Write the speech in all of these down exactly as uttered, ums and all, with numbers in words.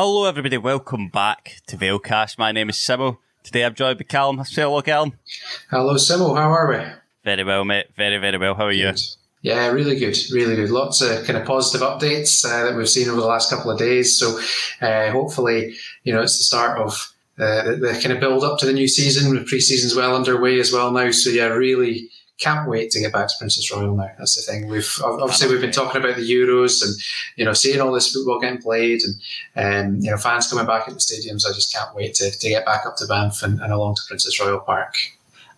Hello everybody, welcome back to Veilcast. My name is Simo. Today I'm joined by Callum. Say hello, Callum. Hello Simo, how are we? Very well, mate. Very, very well. How are you? Good. Yeah, really good, really good. Lots of kind of positive updates uh, that we've seen over the last couple of days. So uh, hopefully, you know, it's the start of uh, the, the kind of build up to the new season. The pre-season's well underway as well now. So yeah, really can't wait to get back to Princess Royal now. That's the thing. We've obviously we've been talking about the Euros and you know seeing all this football getting played and um, you know fans coming back at the stadiums. I just can't wait to, to get back up to Banff and, and along to Princess Royal Park.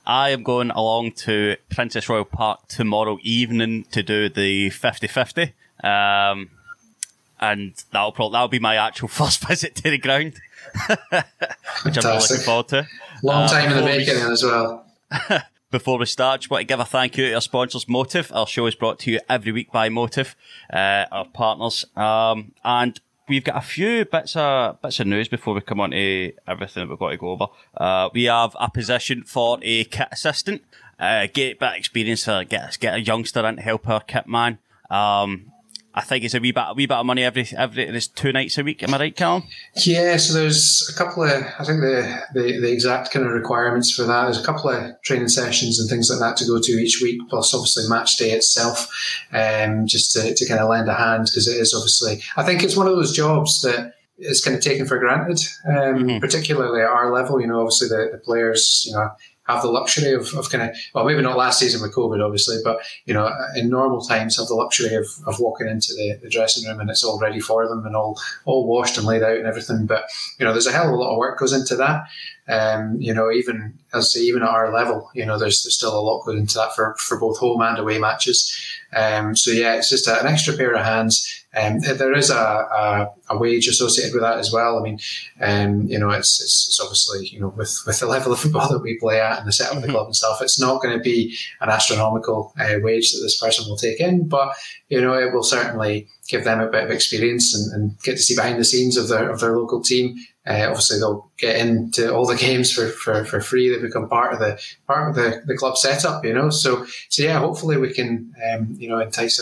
I am going along to Princess Royal Park tomorrow evening to do the fifty-fifty. Um, and that'll probably that'll be my actual first visit to the ground, which I'm really looking forward to. Long time um, in the making we, as well. Before we start, just want to give a thank you to our sponsors, Motive. Our show is brought to you every week by Motive, uh, our partners. Um, and we've got a few bits of, bits of news before we come on to everything that we've got to go over. Uh, we have a position for a kit assistant. Uh, get that experience, uh, get, get a youngster in to help our kit man. Um, I think it's a wee bit, a wee bit of money every, every, it's two nights a week. Am I right, Callum? Yeah, so there's a couple of, I think the, the, the exact kind of requirements for that. There's a couple of training sessions and things like that to go to each week, plus obviously match day itself, um, just to, to kind of lend a hand, because it is obviously, I think it's one of those jobs that is kind of taken for granted, um, mm-hmm. particularly at our level. You know, obviously the, the players, you know, have the luxury of, of kind of, well, maybe not last season with COVID, obviously, but, you know, in normal times have the luxury of, of walking into the, the dressing room and it's all ready for them and all all washed and laid out and everything. But, you know, there's a hell of a lot of work goes into that. Um, you know, even, as I say, even at our level, you know, there's there's still a lot going into that for, for both home and away matches. Um, so, yeah, it's just a, an extra pair of hands. Um, there is a, a, a wage associated with that as well. I mean, um, you know, it's, it's it's obviously, you know, with, with the level of football that we play at and the setup of the club and stuff, it's not going to be an astronomical uh, wage that this person will take in, but, you know, it will certainly give them a bit of experience and, and get to see behind the scenes of their, of their local team. Uh, obviously, they'll get into all the games for, for, for free. They become part of the part of the, the club setup, you know. So, so yeah, hopefully we can, um, you know, entice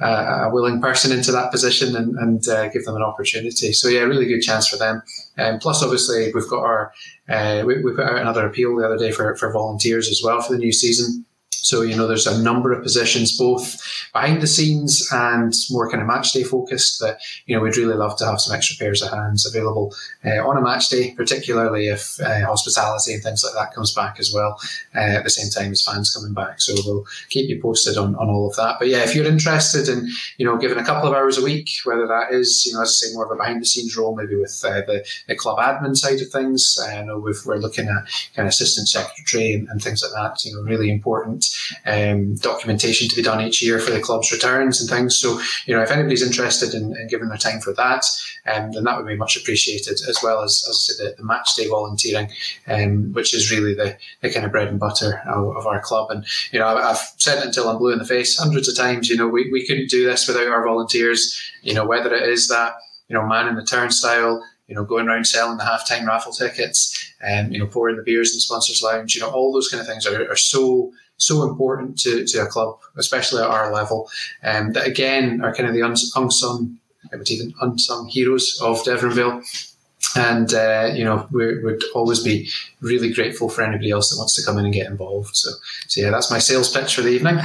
a, a willing person into that position and, and uh, give them an opportunity. So yeah, really good chance for them. Um, plus, obviously, we've got our uh, we, we put out another appeal the other day for for volunteers as well for the new season. So, you know, there's a number of positions, both behind the scenes and more kind of match day focused that, you know, we'd really love to have some extra pairs of hands available uh, on a match day, particularly if uh, hospitality and things like that comes back as well uh, at the same time as fans coming back. So we'll keep you posted on, on all of that. But yeah, if you're interested in, you know, giving a couple of hours a week, whether that is, you know, as I say, more of a behind the scenes role, maybe with uh, the, the club admin side of things. I know we've, we're looking at kind of assistant secretary and, and things like that, you know, really important. Um, documentation to be done each year for the club's returns and things. So, you know, if anybody's interested in, in giving their time for that, um, then that would be much appreciated, as well as, as I said, the, the match day volunteering, um, which is really the, the kind of bread and butter of, of our club. And, you know, I've said it until I'm blue in the face hundreds of times, you know, we, we couldn't do this without our volunteers, you know, whether it is that, you know, man in the turnstile, you know, going around selling the halftime raffle tickets and, you know, pouring the beers in the sponsors lounge, you know, all those kind of things are, are so... so important to, to a club, especially at our level, um, that again are kind of the uns- unsung, even unsung heroes of Devonville. And, uh, you know, we would always be really grateful for anybody else that wants to come in and get involved. So, so yeah, that's my sales pitch for the evening.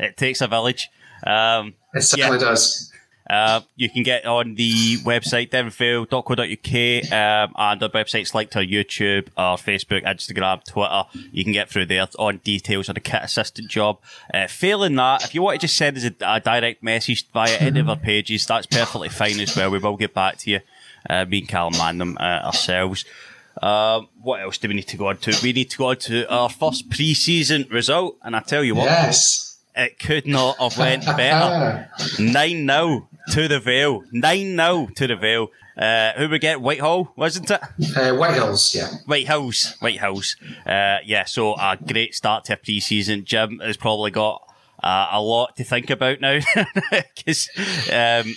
It takes a village. Um, it certainly yeah. does. Uh, you can get on the website devonville dot co dot uk um, and our websites like to our YouTube, our Facebook, Instagram, Twitter. You can get through there on details on the kit assistant job. Uh, failing that, if you want to just send us a, a direct message via any of our pages, that's perfectly fine as well. We will get back to you. Uh, me and Callum man them uh, ourselves. Um, what else do we need to go on to? We need to go on to our first pre-season result, and I tell you what, yes. it could not have went better. nine nil to the Vale. nine nil to the Vale. Uh, who we get? Whitehall, wasn't it? Uh, Whitehills, yeah. Whitehills. Whitehills. Uh, yeah, so a great start to a pre-season. Jim has probably got uh, a lot to think about now, because um,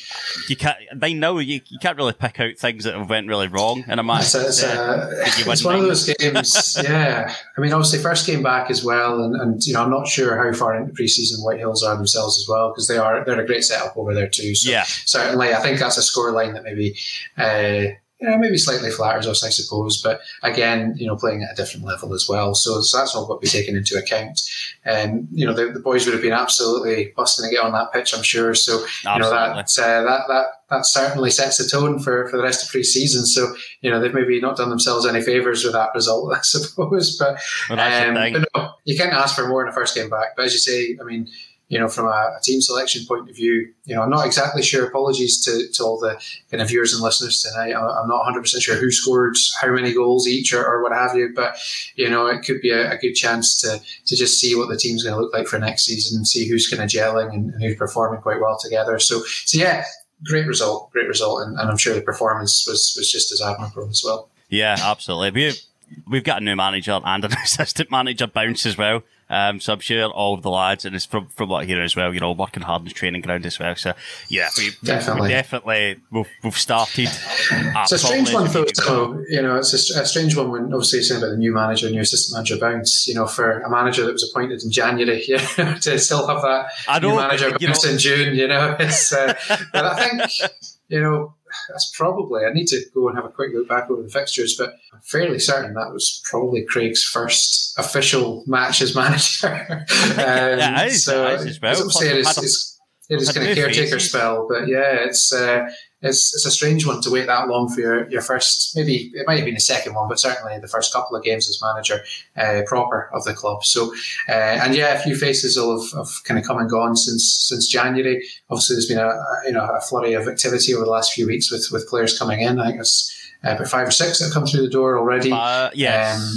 you can't. They know you, you can't really pick out things that have went really wrong in a match. It's, it's, uh, uh, it's one of those games. Yeah, I mean, obviously, first game back as well, and, and you know, I'm not sure how far into pre-season Whitehills are themselves as well, because they are they're a great setup over there too. So yeah, certainly, I think that's a scoreline that maybe. Uh, You know, maybe slightly flatters us, I suppose, but again, you know, playing at a different level as well. So, so that's all got to be taken into account. And um, you know, the, the boys would have been absolutely busting to get on that pitch, I'm sure. So, absolutely. you know, that uh, that that that certainly sets the tone for, for the rest of pre-season. So, you know, they've maybe not done themselves any favours with that result, I suppose. But, well, um, but no, you can't ask for more in a first game back. But as you say, I mean. You know, from a, a team selection point of view, you know, I'm not exactly sure. Apologies to, to all the kind of viewers and listeners tonight. I'm not one hundred percent sure who scored how many goals each or, or what have you. But, you know, it could be a, a good chance to to just see what the team's going to look like for next season and see who's kind of gelling and, and who's performing quite well together. So, so yeah, great result, great result. And, and I'm sure the performance was, was just as admirable as well. Yeah, absolutely. We've, we've got a new manager and an assistant manager bounce as well. Um, so I'm sure all of the lads, and it's from, from what I hear as well, you know, working hard in the training ground as well. So yeah, we definitely, we definitely we've, we've started. It's a strange one, though. So, you know, it's a, a strange one when obviously you're saying about the new manager, new assistant manager bounce. You know, for a manager that was appointed in January, you know, to still have that I new manager think, bounce know, in June, you know, it's. Uh, but I think you know. That's probably, I need to go and have a quick look back over the fixtures, but I'm fairly certain that was probably Craig's first official match as manager. um, yeah, it is, so it is well. I'm saying, it's, it's, it is kind of caretaker spell, but yeah, it's uh, it's it's a strange one to wait that long for your, your first, maybe it might have been the second one, but certainly the first couple of games as manager uh, proper of the club. So, uh, and yeah, a few faces will have, have kind of come and gone since since January. Obviously, there's been a, a you know a flurry of activity over the last few weeks with, with players coming in. I think it's uh, about five or six that have come through the door already. Uh, yeah. Um,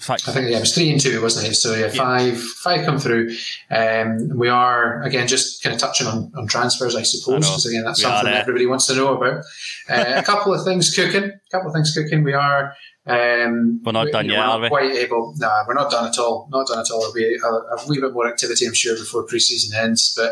Fact. I think yeah, it was three and two, wasn't it? So yeah, yeah. five, five come through. Um, we are again just kind of touching on, on transfers, I suppose, because again that's we something that everybody wants to know about. Uh, a couple of things cooking, a couple of things cooking. We are. Um, we're not we, done you know, yet, are we? Quite able. No, nah, we're not done at all. Not done at all. There'll be a, a wee bit more activity, I'm sure, before pre-season ends. But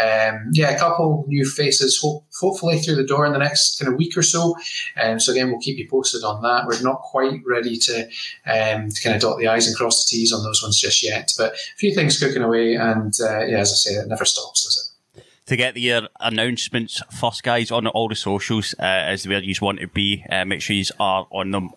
um, yeah, a couple new faces, hope, hopefully through the door in the next kind of week or so. Um, so again, we'll keep you posted on that. We're not quite ready to, um, to kind of dot the I's and cross the T's on those ones just yet. But a few things cooking away, and uh, yeah, as I say, it never stops, does it? To get your announcements first, guys, on all the socials uh, as where you want to be. Uh, make sure you are on them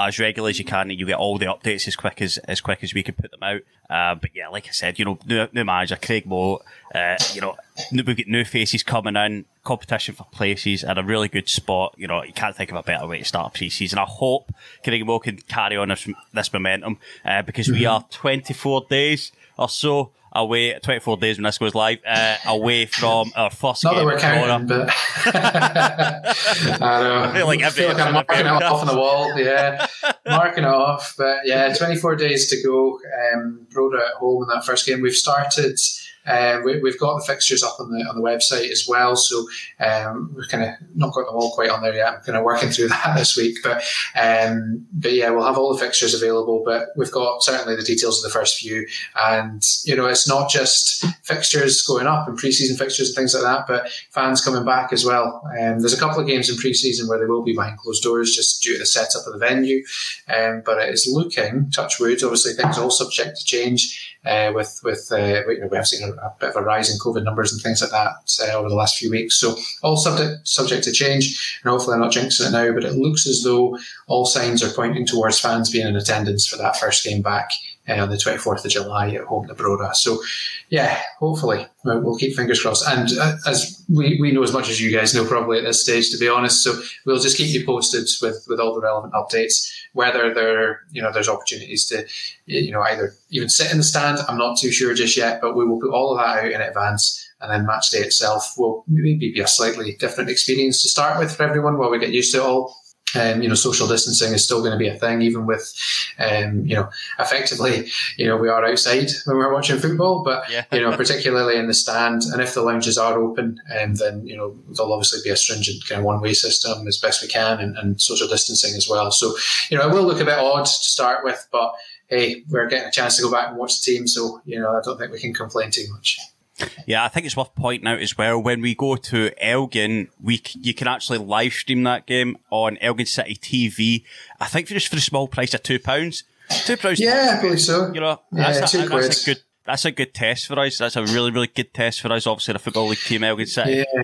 as regularly as you can, and you get all the updates as quick as as quick as we can put them out. Uh, but yeah, like I said, you know, new, new manager Craig Moe. Uh, you know, we've got new faces coming in, competition for places, and a really good spot. You know, you can't think of a better way to start pre-season. I hope Craig Moe can carry on this, this momentum uh, because mm-hmm. we are twenty-four days or so away. Twenty-four days when this goes live, uh, away from our first Not game. Not that we're counting, but I know. I feel like, I feel like I'm marking it off on the wall. Yeah, marking it off. But yeah, twenty-four days to go. Um, Broda at home in that first game. We've started. Uh, we, we've got the fixtures up on the on the website as well, so um, we've kind of not got them all quite on there yet. I'm kind of working through that this week, but um, but yeah, we'll have all the fixtures available. But we've got certainly the details of the first few, and you know it's not just fixtures going up and pre-season fixtures and things like that, but fans coming back as well. Um, there's a couple of games in pre-season where they will be behind closed doors just due to the setup of the venue, um, but it is looking, touch wood, obviously things are all subject to change. Uh, with with uh, you know, we have seen a, a bit of a rise in COVID numbers and things like that uh, over the last few weeks. So all subject subject to change, and hopefully I'm not jinxing it now, but it looks as though all signs are pointing towards fans being in attendance for that first game back uh, on the twenty-fourth of July at home to Broda. So yeah, hopefully we'll, we'll keep fingers crossed. And uh, as we, we know as much as you guys know probably at this stage, to be honest, so we'll just keep you posted with, with all the relevant updates. Whether there, you know, there's opportunities to, you know, either even sit in the stand, I'm not too sure just yet, but we will put all of that out in advance, and then match day itself will maybe be a slightly different experience to start with for everyone while we get used to it all. Um, you know, social distancing is still going to be a thing, even with, um, you know, effectively, you know, we are outside when we're watching football, but, yeah. you know, particularly in the stand. And if the lounges are open, um, then, you know, there'll obviously be a stringent kind of one-way system as best we can, and, and social distancing as well. So, you know, it will look a bit odd to start with, but hey, we're getting a chance to go back and watch the team. So, you know, I don't think we can complain too much. Yeah, I think it's worth pointing out as well, when we go to Elgin, we you can actually live stream that game on Elgin City T V. I think for just for the small price of two pounds, two pounds. Yeah, I believe so. You know, yeah, that's, two a, quid. that's a good. That's a good test for us. That's a really, really good test for us. Obviously, the Football League team, Elgin City. Yeah,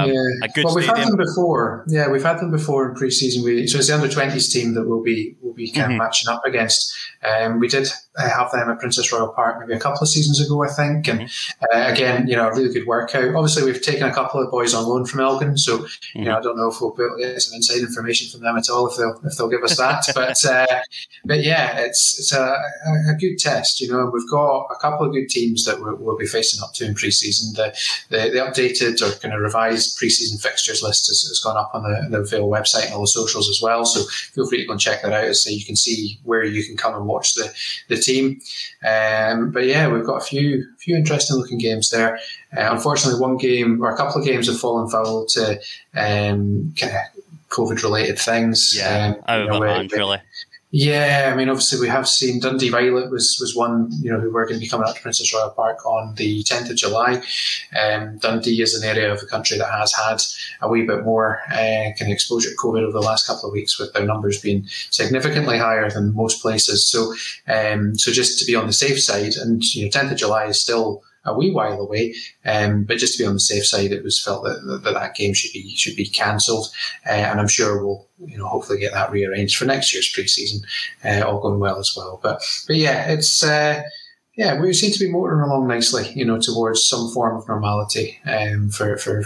um, yeah. A good well, we've stadium. had them before. Yeah, we've had them before in pre-season. We, so it's the under twenties team that we'll be we'll be kind mm-hmm. of matching up against. Um, we did have them at Princess Royal Park maybe a couple of seasons ago, I think. And mm-hmm. uh, again, you know, a really good workout. Obviously, we've taken a couple of boys on loan from Elgin, so mm-hmm. you know, I don't know if we'll be able to get some inside information from them at all if they'll if they'll give us that. but uh, but yeah, it's it's a, a good test, you know. And we've got a couple of good teams that we'll, we'll be facing up to in pre-season. The, the, the updated or kind of revised pre-season fixtures list has, has gone up on the, the Veil website and all the socials as well. So feel free to go and check that out so you can see where you can come and watch the, the team. Um, but yeah, we've got a few few interesting looking games there. Uh, unfortunately, one game or a couple of games have fallen foul to um, kind of COVID-related things. Yeah, um, I don't mind, really. Yeah, I mean, obviously we have seen Dundee Violet was was one, you know, who were going to be coming up to Princess Royal Park on the tenth of July. Um, Dundee is an area of the country that has had a wee bit more uh, kind of exposure to COVID over the last couple of weeks, with their numbers being significantly higher than most places. So, um, so just to be on the safe side, and you know, tenth of July is still a wee while away, um, but just to be on the safe side, it was felt that that, that game should be should be cancelled, uh, and I'm sure we'll you know hopefully get that rearranged for next year's pre-season, uh, all going well as well. But but yeah, it's uh, yeah we seem to be motoring along nicely, you know, towards some form of normality um, for for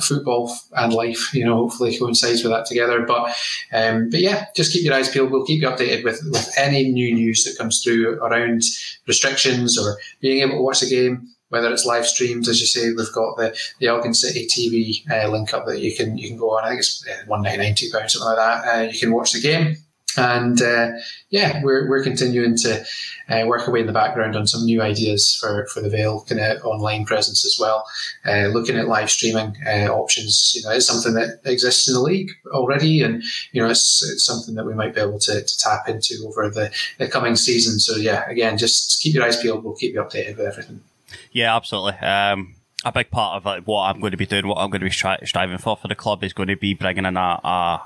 football and life. You know, hopefully coincides with that together. But um, but yeah, just keep your eyes peeled. We'll keep you updated with with any new news that comes through around restrictions or being able to watch the game, whether it's live streamed. As you say, we've got the, the Elgin City T V uh, link up that you can you can go on. I think it's one ninety-nine, two pounds, something like that. Uh, you can watch the game. And uh, yeah, we're we're continuing to uh, work away in the background on some new ideas for, for the Veil kind of online presence as well. Uh, looking at live streaming uh, options, you know, it's something that exists in the league already, and you know, it's, it's something that we might be able to, to tap into over the, the coming season. So yeah, again, just keep your eyes peeled. We'll keep you updated with everything. Yeah, absolutely. Um, a big part of like, what I'm going to be doing, what I'm going to be stri- striving for for the club, is going to be bringing in a, a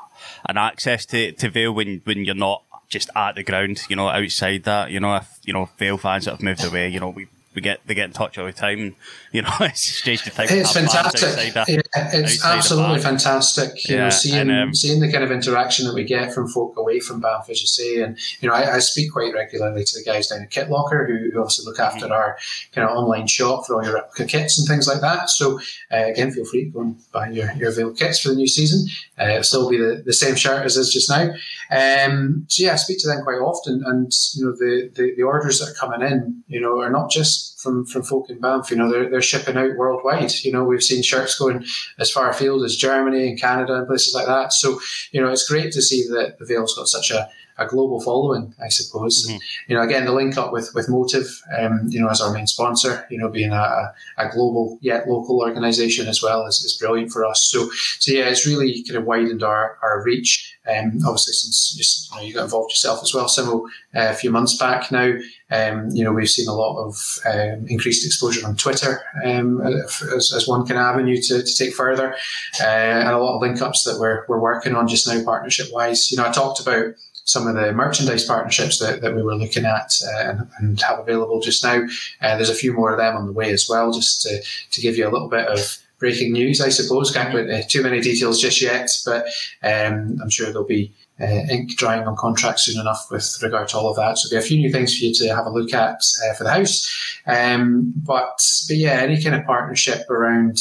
an access to, to Vale when when you're not just at the ground, you know, outside that. You know, if you know Vale fans that have moved away, you know, we, we get they get in touch all the time. You know, it's strange to think. It's fantastic. The, yeah, it's absolutely fantastic. You yeah, know, seeing and, um, seeing the kind of interaction that we get from folk away from Banff, as you say, and you know, I, I speak quite regularly to the guys down at Kit Locker, who, who obviously look after mm-hmm. our kind of online shop for all your replica kits and things like that. So uh, again, feel free to go and buy your your Veil kits for the new season. Uh, it'll still be the, the same shirt as is just now. Um, so yeah, I speak to them quite often, and you know, the, the the orders that are coming in, you know, are not just from from folk in Banff. You know, they're, they're shipping out worldwide. You know, we've seen shirts going as far afield as Germany and Canada and places like that. So, you know, it's great to see that the Veil's got such a, a global following, I suppose. Mm-hmm. And, you know, again, the link up with, with Motive, um, you know, as our main sponsor, you know, being a, a global yet local organisation as well is, is brilliant for us. So, so yeah, it's really kind of widened our, our reach. Um, obviously, since just, you know, you got involved yourself as well, Simo, uh, a few months back now, um, you know, we've seen a lot of um, increased exposure on Twitter um, as, as one kind of avenue to, to take further, uh, and a lot of link-ups that we're we're working on just now, partnership-wise. You know, I talked about some of the merchandise partnerships that, that we were looking at uh, and, and have available just now. Uh, there's a few more of them on the way as well, just to, to give you a little bit of breaking news, I suppose. Can't go into too many details just yet, but um, I'm sure there'll be uh, ink drying on contracts soon enough with regard to all of that. So there'll be a few new things for you to have a look at uh, for the house. Um, but, but yeah, any kind of partnership around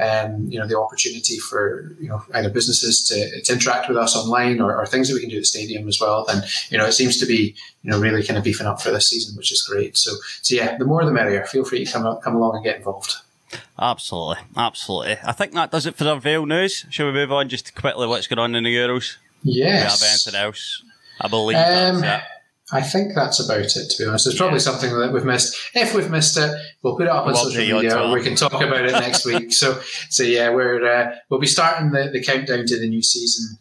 um, you know, the opportunity for, you know, either businesses to, to interact with us online, or, or things that we can do at the stadium as well, then, you know, it seems to be, you know, really kind of beefing up for this season, which is great. So, so yeah, the more the merrier. Feel free to come up, come along and get involved. Absolutely, absolutely. I think that does it for our Veil news. Shall we move on just to quickly what's going on in the Euros? Yes. Do we have anything else? I believe um, that's it. I think that's about it, to be honest. There's probably yeah. something that we've missed. If we've missed it, we'll put it up we'll on social media. We can talk about it next week. So, so yeah, we're uh, we'll be starting the, the countdown to the new season.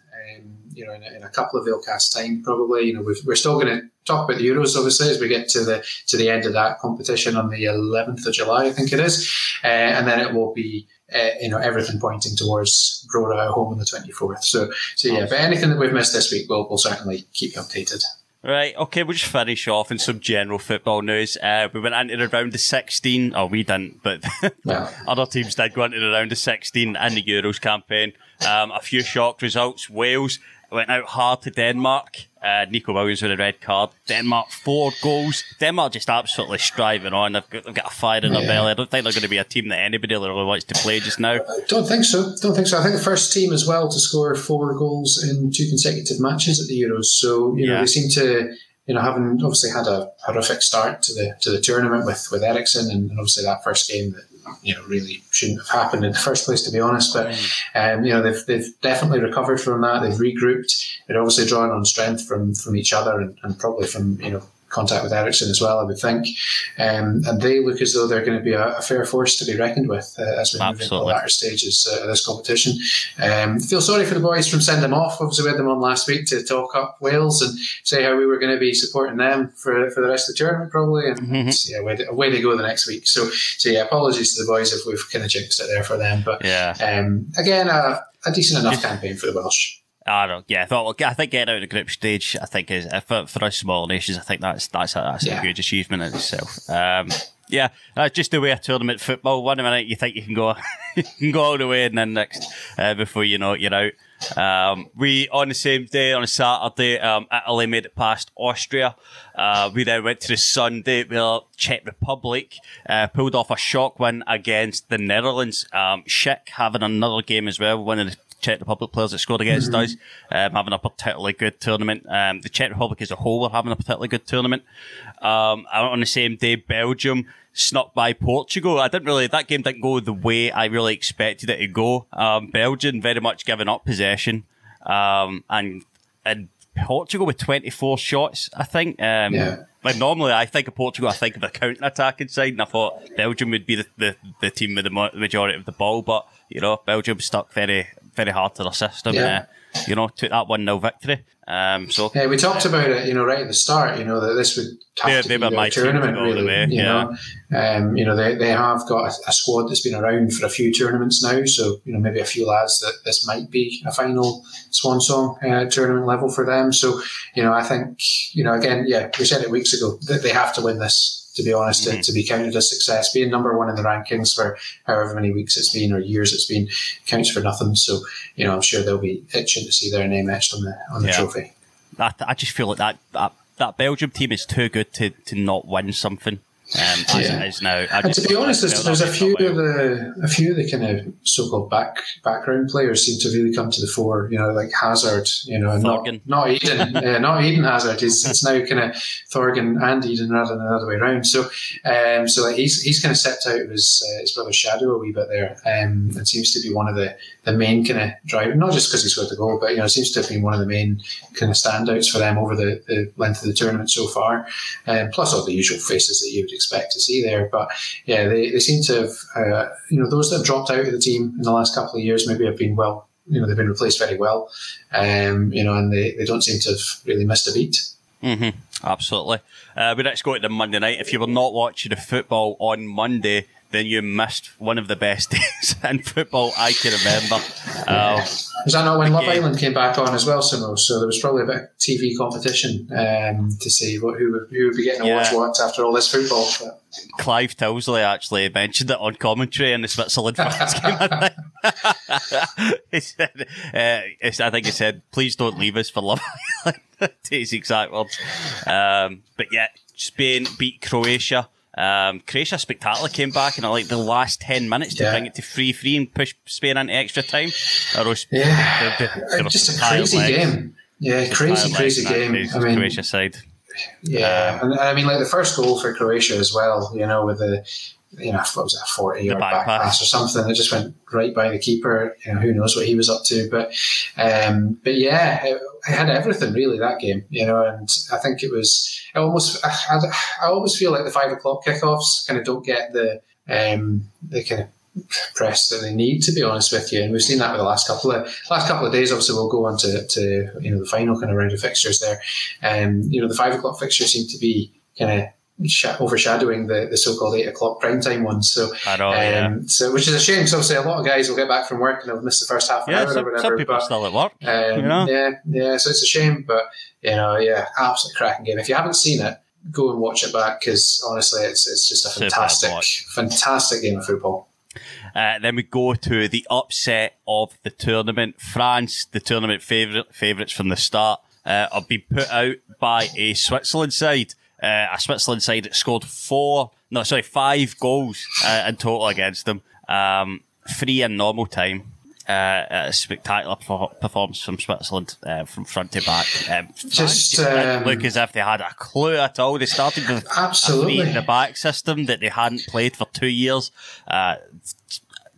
you know, in a, in a couple of Veilcast time, probably. You know, we've, we're still going to talk about the Euros, obviously, as we get to the to the end of that competition on the eleventh of July, I think it is, uh, and then it will be uh, you know everything pointing towards Broda at home on the twenty-fourth. So, so yeah, but anything that we've missed this week, we'll we'll certainly keep you updated. Right, okay, we'll just finish off in some general football news. Uh, we went into the round of sixteen. Oh, we didn't, but yeah. Other teams did go into the round of sixteen in the Euros campaign. Um, a few shocked results. Wales went out hard to Denmark. Uh, Nico Williams with a red card. Denmark, four goals. Denmark just absolutely striving on. They've got, they've got a fire in their yeah. belly. I don't think they're going to be a team that anybody really wants to play just now. I don't think so. Don't think so. I think the first team as well to score four goals in two consecutive matches at the Euros. So, you know, yeah. they seem to, you know, having obviously had a horrific start to the to the tournament with, with Eriksen and, and obviously that first game that, you know, really shouldn't have happened in the first place, to be honest. But um, you know, they've they've definitely recovered from that. They've regrouped. They're obviously drawing on strength from from each other and, and probably from, you know, contact with Eriksen as well, I would think. Um, and they look as though they're going to be a, a fair force to be reckoned with uh, as we move Absolutely. into the latter stages uh, of this competition. Um, feel sorry for the boys from Send Them Off. Obviously, we had them on last week to talk up Wales and say how we were going to be supporting them for for the rest of the tournament, probably. And mm-hmm. yeah, away to, away to go the next week. So, so yeah, apologies to the boys if we've kind of jinxed it there for them. But yeah. um, again, a, a decent enough campaign for the Welsh. I don't. Yeah, I thought. Well, I think getting out of the group stage, I think is for for us smaller nations. I think that's that's that's yeah. a huge achievement in itself. Um, yeah, uh, just the way a tournament football. One minute you think you can go, you can go all the way, and then next, uh, before you know it, you're out. Um, we on the same day on a Saturday, um, Italy made it past Austria. Uh, we then went to the Sunday where Czech Republic uh, pulled off a shock win against the Netherlands. Um, Schick having another game as well, one of the Czech Republic players that scored against mm-hmm. us, um, having a particularly good tournament. Um, the Czech Republic as a whole were having a particularly good tournament. Um, on the same day, Belgium snuck by Portugal. I didn't really, that game didn't go the way I really expected it to go. Um, Belgium very much giving up possession. Um, and, and Portugal with twenty-four shots, I think. Um, yeah. Like normally, I think of Portugal, I think of the counter-attacking side, and I thought Belgium would be the, the, the team with the majority of the ball, but, you know, Belgium stuck very, very hard to their system. Yeah. Uh, you know, took that one nil victory. Um, so yeah, we talked about it, you know, right at the start, you know, that this would have yeah, to be their tournament, to really, the way, you yeah. know. Um, you know, they, they have got a, a squad that's been around for a few tournaments now, so, you know, maybe a few lads that this might be a final swan song uh, tournament level for them. So, you know, I think, you know, again, yeah, we said it weeks ago, that they have to win this, to be honest, mm-hmm. to, to be counted as success. Being number one in the rankings for however many weeks it's been or years it's been counts for nothing. So, you know, I'm sure they'll be itching to see their name etched on the on the yeah. trophy. I, I just feel like that, that that Belgium team is too good to, to not win something. Um, as yeah. it is now. I and to be honest, there's, there's a few of the a few of the kind of so-called back background players seem to really come to the fore. You know, like Hazard. You know, not, not Eden, uh, not Eden Hazard. It's, it's now kind of Thorgan and Eden rather than the other way around. So, um, so like he's he's kind of stepped out of his uh, his brother's shadow a wee bit there, um, and seems to be one of the the main kind of driver. Not just because he scored the goal, but you know, it seems to have been one of the main kind of standouts for them over the, the length of the tournament so far. Um, plus all the usual faces that you would expect to see there, but yeah, they, they seem to have uh, you know, those that have dropped out of the team in the last couple of years maybe have been, well, you know, they've been replaced very well, um, you know, and they, they don't seem to have really missed a beat. Mm-hmm. Absolutely. Uh, we next go to the Monday night. If you were not watching the football on Monday, then you missed one of the best days in football I can remember. Yeah. Um, was that not when Love Island came back on as well, Simo? So there was probably a bit of T V competition um, to see what, who, would, who would be getting to yeah. watch what after all this football. But Clive Tyldesley actually mentioned it on commentary in the Switzerland fans game. I think. he said, uh, I think he said, "Please don't leave us for Love Island." That's his exact words. Um, but yeah, Spain beat Croatia. Um, Croatia spectacular came back in like the last ten minutes to yeah. bring it to three three and push Spain into extra time. Yeah, they're, they're, they're just a crazy legs. game. Yeah, just crazy, crazy game. Crazy I mean, Croatia side. Yeah, um, and I mean, like the first goal for Croatia as well. You know, with the you know what was that forty-yard back pass or something that just went right by the keeper. You know, who knows what he was up to, but um, but yeah. It, I had everything really that game, you know, and I think it was. I almost, I, I always feel like the five o'clock kickoffs kind of don't get the um, the kind of press that they need, to be honest with you. And we've seen that with the last couple of last couple of days. Obviously, we'll go on to, to you know the final kind of round of fixtures there. And um, you know the five o'clock fixtures seem to be kind of overshadowing the, the so-called eight o'clock prime time ones, so At all, um, yeah. so which is a shame. So obviously, a lot of guys will get back from work and they'll miss the first half an yeah, hour some, or whatever. Some people but, still at work, um, you know? yeah, yeah. So it's a shame, but you know, yeah, absolutely cracking game. If you haven't seen it, go and watch it back because honestly, it's it's just a fantastic, fantastic game of football. Uh, then we go to the upset of the tournament. France, the tournament favourite favourites from the start, uh, are being put out by a Switzerland side. Uh, a Switzerland side that scored four, no, sorry, five goals uh, in total against them. Um, three in normal time. Uh, a spectacular performance from Switzerland, uh, from front to back. Um, Just uh, look as if they had a clue at all. They started with absolutely. a three in the back system that they hadn't played for two years. Uh,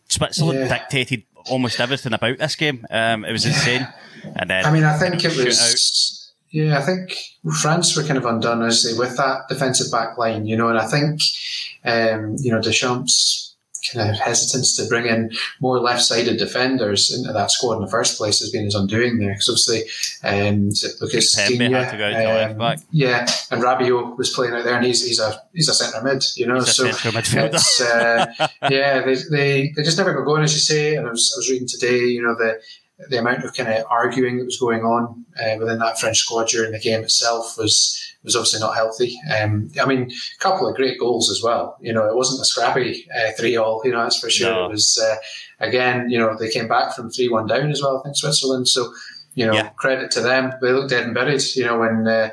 Switzerland yeah. dictated almost everything about this game. Um, it was insane. And then I mean, I think it was. Out. Yeah, I think France were kind of undone, as they with that defensive back line, you know, and I think, um, you know, Deschamps' kind of hesitance to bring in more left-sided defenders into that squad in the first place has been his undoing there, because obviously, um, Lucas Digne, um, um, yeah, and Rabiot was playing out there, and he's he's a he's a centre mid, you know, he's so it's, uh, yeah, they, they they just never got going, as you say, and I was I was reading today, you know, the. The amount of kind of arguing that was going on uh, within that French squad during the game itself was was obviously not healthy. Um, I mean, a couple of great goals as well. You know, it wasn't a scrappy uh, three all, you know, that's for sure. No. It was, uh, again, you know, they came back from three one down as well, I think, Switzerland. So, you know, yeah. credit to them. They looked dead and buried, you know, when... Uh,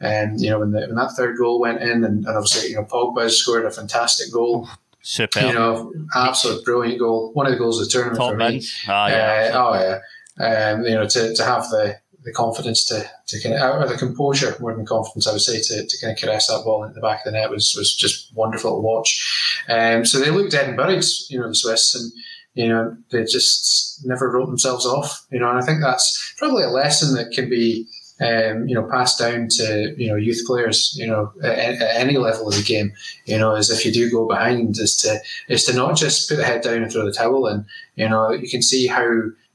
and, you know, when, the, when that third goal went in, and, and obviously, you know, Pogba scored a fantastic goal. Super. You know, absolute brilliant goal. One of the goals of the tournament Top for me. Ah, yeah, uh, oh, yeah. Um, you know, to, to have the, the confidence to, to kind of, or the composure, more than confidence, I would say, to, to kind of caress that ball into the back of the net was, was just wonderful to watch. Um, so they looked dead and buried, you know, the Swiss, and, you know, they just never wrote themselves off, you know, and I think that's probably a lesson that can be, Um, you know, passed down to, you know, youth players, you know, at, at any level of the game, you know, as if you do go behind, is to is to not just put the head down and throw the towel in. You know, you can see how,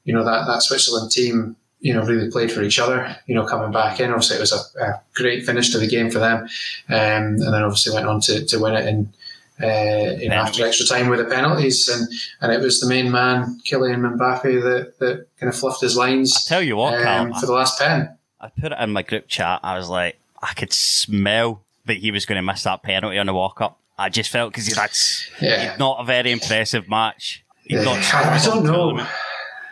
you know, that, that Switzerland team, you know, really played for each other, you know, coming back in. Obviously, it was a, a great finish to the game for them. Um, and then obviously went on to, to win it in, uh, you know, after extra time with the penalties. And, and it was the main man, Kylian Mbappe, that, that kind of fluffed his lines. I tell you what, um, Carl, for the last pen. I put it in my group chat. I was like, I could smell that he was going to miss that penalty on the walk-up. I just felt, because that's yeah. not a very impressive match. Yeah. Not I don't know. Tournament.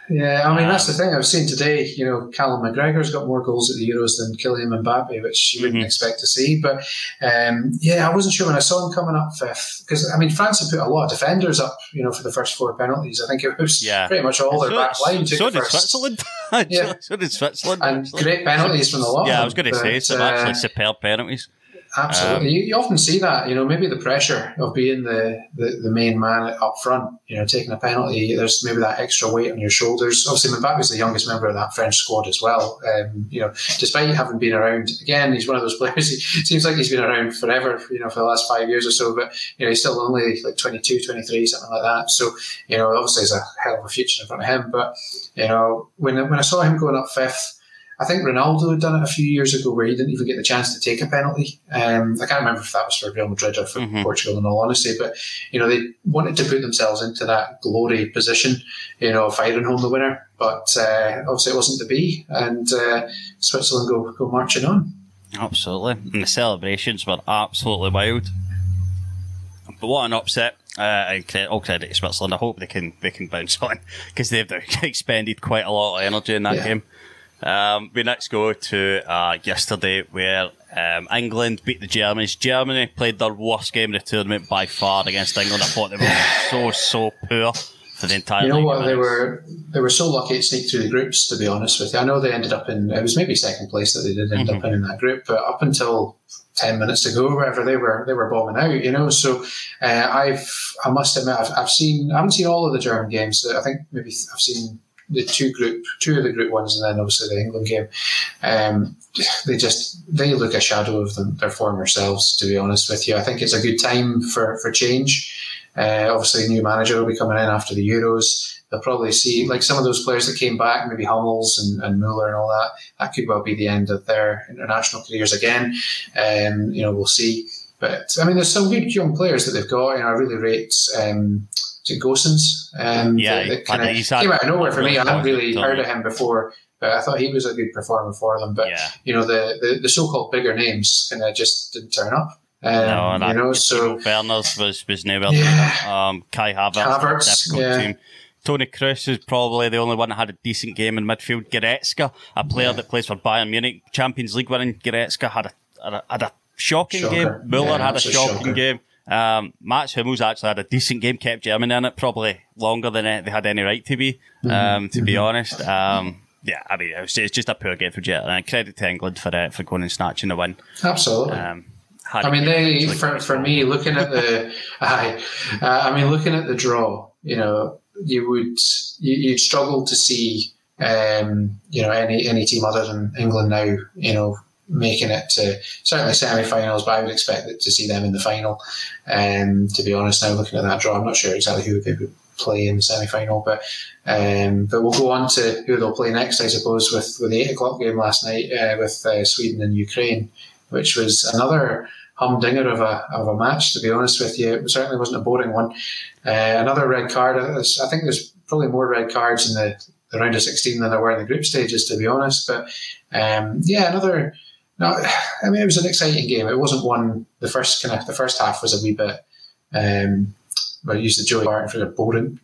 Yeah, I mean, um, that's the thing I've seen today. You know, Callum McGregor's got more goals at the Euros than Kylian Mbappe, which you wouldn't mm-hmm. expect to see. But, um, yeah, I wasn't sure when I saw him coming up fifth. Because, I mean, France had put a lot of defenders up, you know, for the first four penalties. I think it was yeah. pretty much all so, their back line took so did first. Switzerland. yeah. So did Switzerland. And great penalties from the lot. Yeah, I was going to say, some uh, absolutely superb penalties. Absolutely. Um, you, you often see that, you know, maybe the pressure of being the, the, the main man up front, you know, taking a penalty, there's maybe that extra weight on your shoulders. Obviously, Mbappe's the youngest member of that French squad as well. Um, you know, despite having been around, again, he's one of those players, he seems like he's been around forever, you know, for the last five years or so, but, you know, he's still only like twenty-two, twenty-three, something like that. So, you know, obviously there's a hell of a future in front of him, but, you know, when, when I saw him going up fifth, I think Ronaldo had done it a few years ago where he didn't even get the chance to take a penalty. Um, I can't remember if that was for Real Madrid or for mm-hmm. Portugal, in all honesty, but, you know, they wanted to put themselves into that glory position, you know, firing home the winner. But uh, obviously it wasn't to be, and uh, Switzerland go, go marching on. Absolutely. And the celebrations were absolutely wild. But what an upset. Uh, all credit to Switzerland. I hope they can, they can bounce on, because they've expended quite a lot of energy in that yeah. game. Um, we next go to uh, yesterday, where um, England beat the Germans. Germany played their worst game of the tournament by far against England. I thought they were so, so poor for the entire. You know league what? Minutes. They were they were so lucky it sneaked through the groups. To be honest with you, I know they ended up in it was maybe second place that they did end mm-hmm. up in in that group, but up until ten minutes ago, or whatever, they were they were bombing out. You know, so uh, I've I must admit I've, I've seen I haven't seen all of the German games. I think maybe I've seen. The two group, two of the group ones, and then obviously the England game. Um, they just they look a shadow of them, their former selves. To be honest with you, I think it's a good time for for change. Uh, obviously, a new manager will be coming in after the Euros. They'll probably see, like, some of those players that came back, maybe Hummels and, and Müller and all that, that could well be the end of their international careers again. Um, you know, we'll see. But, I mean, there's some good young players that they've got, and I really rate... Um, Is it Gosens? Um, yeah, that, that kind of came out of nowhere for me. I hadn't really heard of him before, but I thought he was a good performer for them. But yeah. you know, the, the, the so-called bigger names kind of just didn't turn up. Um, no, and you know, so Joe Berners was was nowhere. Yeah. Um, Kai Havertz, Havertz difficult yeah. team. Toni Kroos is probably the only one that had a decent game in midfield. Goretzka, a player yeah. that plays for Bayern Munich, Champions League winning. Goretzka had a had a, had a shocking Shocker. game. Müller yeah, had a shocking shocker. game. Um, Mats Hummels actually had a decent game, kept Germany in it probably longer than they had any right to be, um, mm-hmm. to be honest. Um, yeah, I mean, it's just a poor game for Germany. And credit to England for uh, for going and snatching the win. Absolutely. Um, I mean, they for, for me, looking at the, I, uh, I mean, looking at the draw, you know, you would you, you'd struggle to see, um, you know, any any team other than England now, you know, making it to certainly semi-finals, but I would expect it to see them in the final. Um, to be honest, now looking at that draw, I'm not sure exactly who they would play in the semi-final, but um, but we'll go on to who they'll play next, I suppose, with, with the eight o'clock game last night uh, with uh, Sweden and Ukraine, which was another humdinger of a of a match. To be honest with you, it certainly wasn't a boring one. Uh, another red card. I think there's probably more red cards in the, the round of sixteen than there were in the group stages, to be honest. But um, yeah, another. No, I mean, it was an exciting game. It wasn't one. The first kind of the first half was a wee bit. Um, well, I used the Joey Barton for the boring.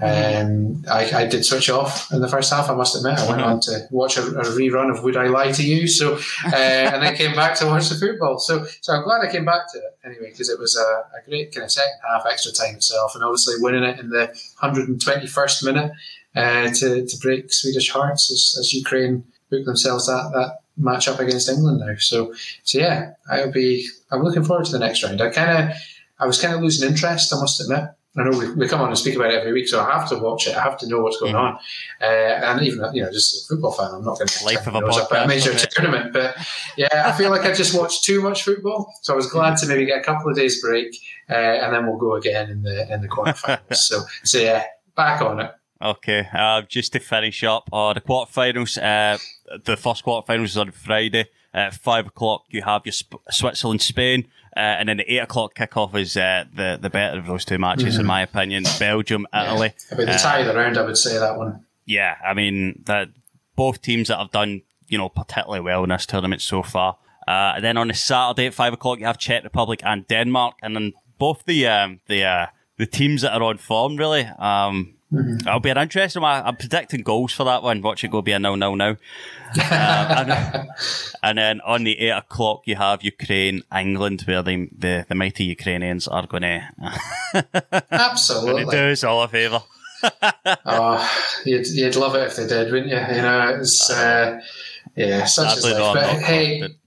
Um, I, I did switch off in the first half. I must admit, I went on to watch a, a rerun of "Would I Lie to You," so uh, and then came back to watch the football. So, so I'm glad I came back to it anyway, because it was a, a great kind of second half, extra time itself, and obviously winning it in the one hundred twenty-first minute uh, to to break Swedish hearts as, as Ukraine booked themselves that that. match up against England now, so so yeah, I'll be. I'm looking forward to the next round. I kind of, I was kind of losing interest, I must admit. I know we, we come on and speak about it every week, so I have to watch it. I have to know what's going mm-hmm. on, uh, and even you know, just as a football fan, I'm not going to life of a, podcast, a major okay. tournament. But yeah, I feel like I just watched too much football, so I was glad to maybe get a couple of days break, uh, and then we'll go again in the in the quarterfinals. so so yeah, back on it. Okay, uh, just to finish up uh, the quarterfinals, uh, the first quarterfinals is on Friday at uh, five o'clock. You have your Sp- Switzerland-Spain, uh, and then the eight o'clock kickoff is uh, the, the better of those two matches, mm-hmm. in my opinion. Belgium-Italy. Yeah. I mean, the tie of the round, I would say that one. Yeah, I mean, that both teams that have done you know particularly well in this tournament so far. Uh, and then on the Saturday at five o'clock, you have Czech Republic and Denmark, and then both the um, the uh, the teams that are on form, really. Um Mm-hmm. It'll be an interesting one. I'm predicting goals for that one. Watch it go be a nil nil now. uh, and, and then on the eight o'clock, you have Ukraine, England, where the, the, the mighty Ukrainians are going to... Absolutely. Gonna do us all a favour. oh, you'd, you'd love it if they did, wouldn't you? You know, it's... Uh, yeah, such as life. But hey... Confident.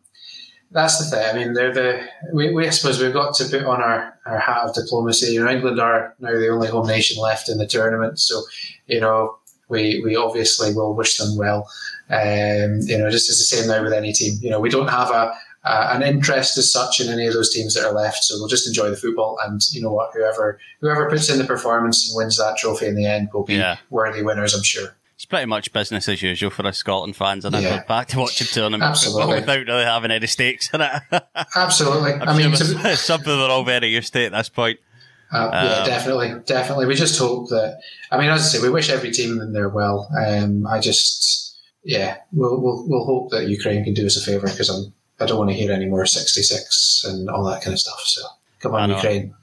That's the thing. I mean, they're the we, we I suppose we've got to put on our, our hat of diplomacy. You know, England are now the only home nation left in the tournament, so you know we we obviously will wish them well. Um, you know, just as the same now with any team. You know, we don't have a, a an interest as such in any of those teams that are left, so we'll just enjoy the football. And you know what, whoever whoever puts in the performance and wins that trophy in the end will be yeah. worthy winners, I'm sure. It's pretty much business as usual for us Scotland fans, and yeah. I go back to watching tournaments without really having any stakes in it. Absolutely. I'm I mean, sure it's, be... it's something we're all very used to at this point. Uh, um, yeah, definitely, definitely. We just hope that. I mean, as I say, we wish every team in there well. Um, I just, yeah, we'll we'll we'll hope that Ukraine can do us a favour, because I'm I don't want to hear any more sixty-six and all that kind of stuff. So come on, Ukraine.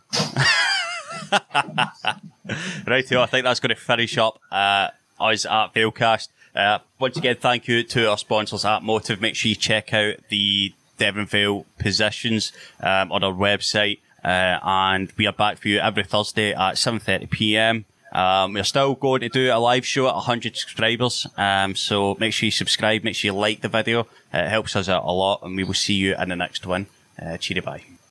Right, so I think that's going to finish up. Uh, us at Veilcast. Uh, once again, thank you to our sponsors at Motive. Make sure you check out the Devon Vale positions um, on our website, uh, and we are back for you every Thursday at seven thirty p m. Um, we're still going to do a live show at one hundred subscribers, um, so make sure you subscribe, make sure you like the video. Uh, it helps us out a lot, and we will see you in the next one. Uh, cheerio, bye.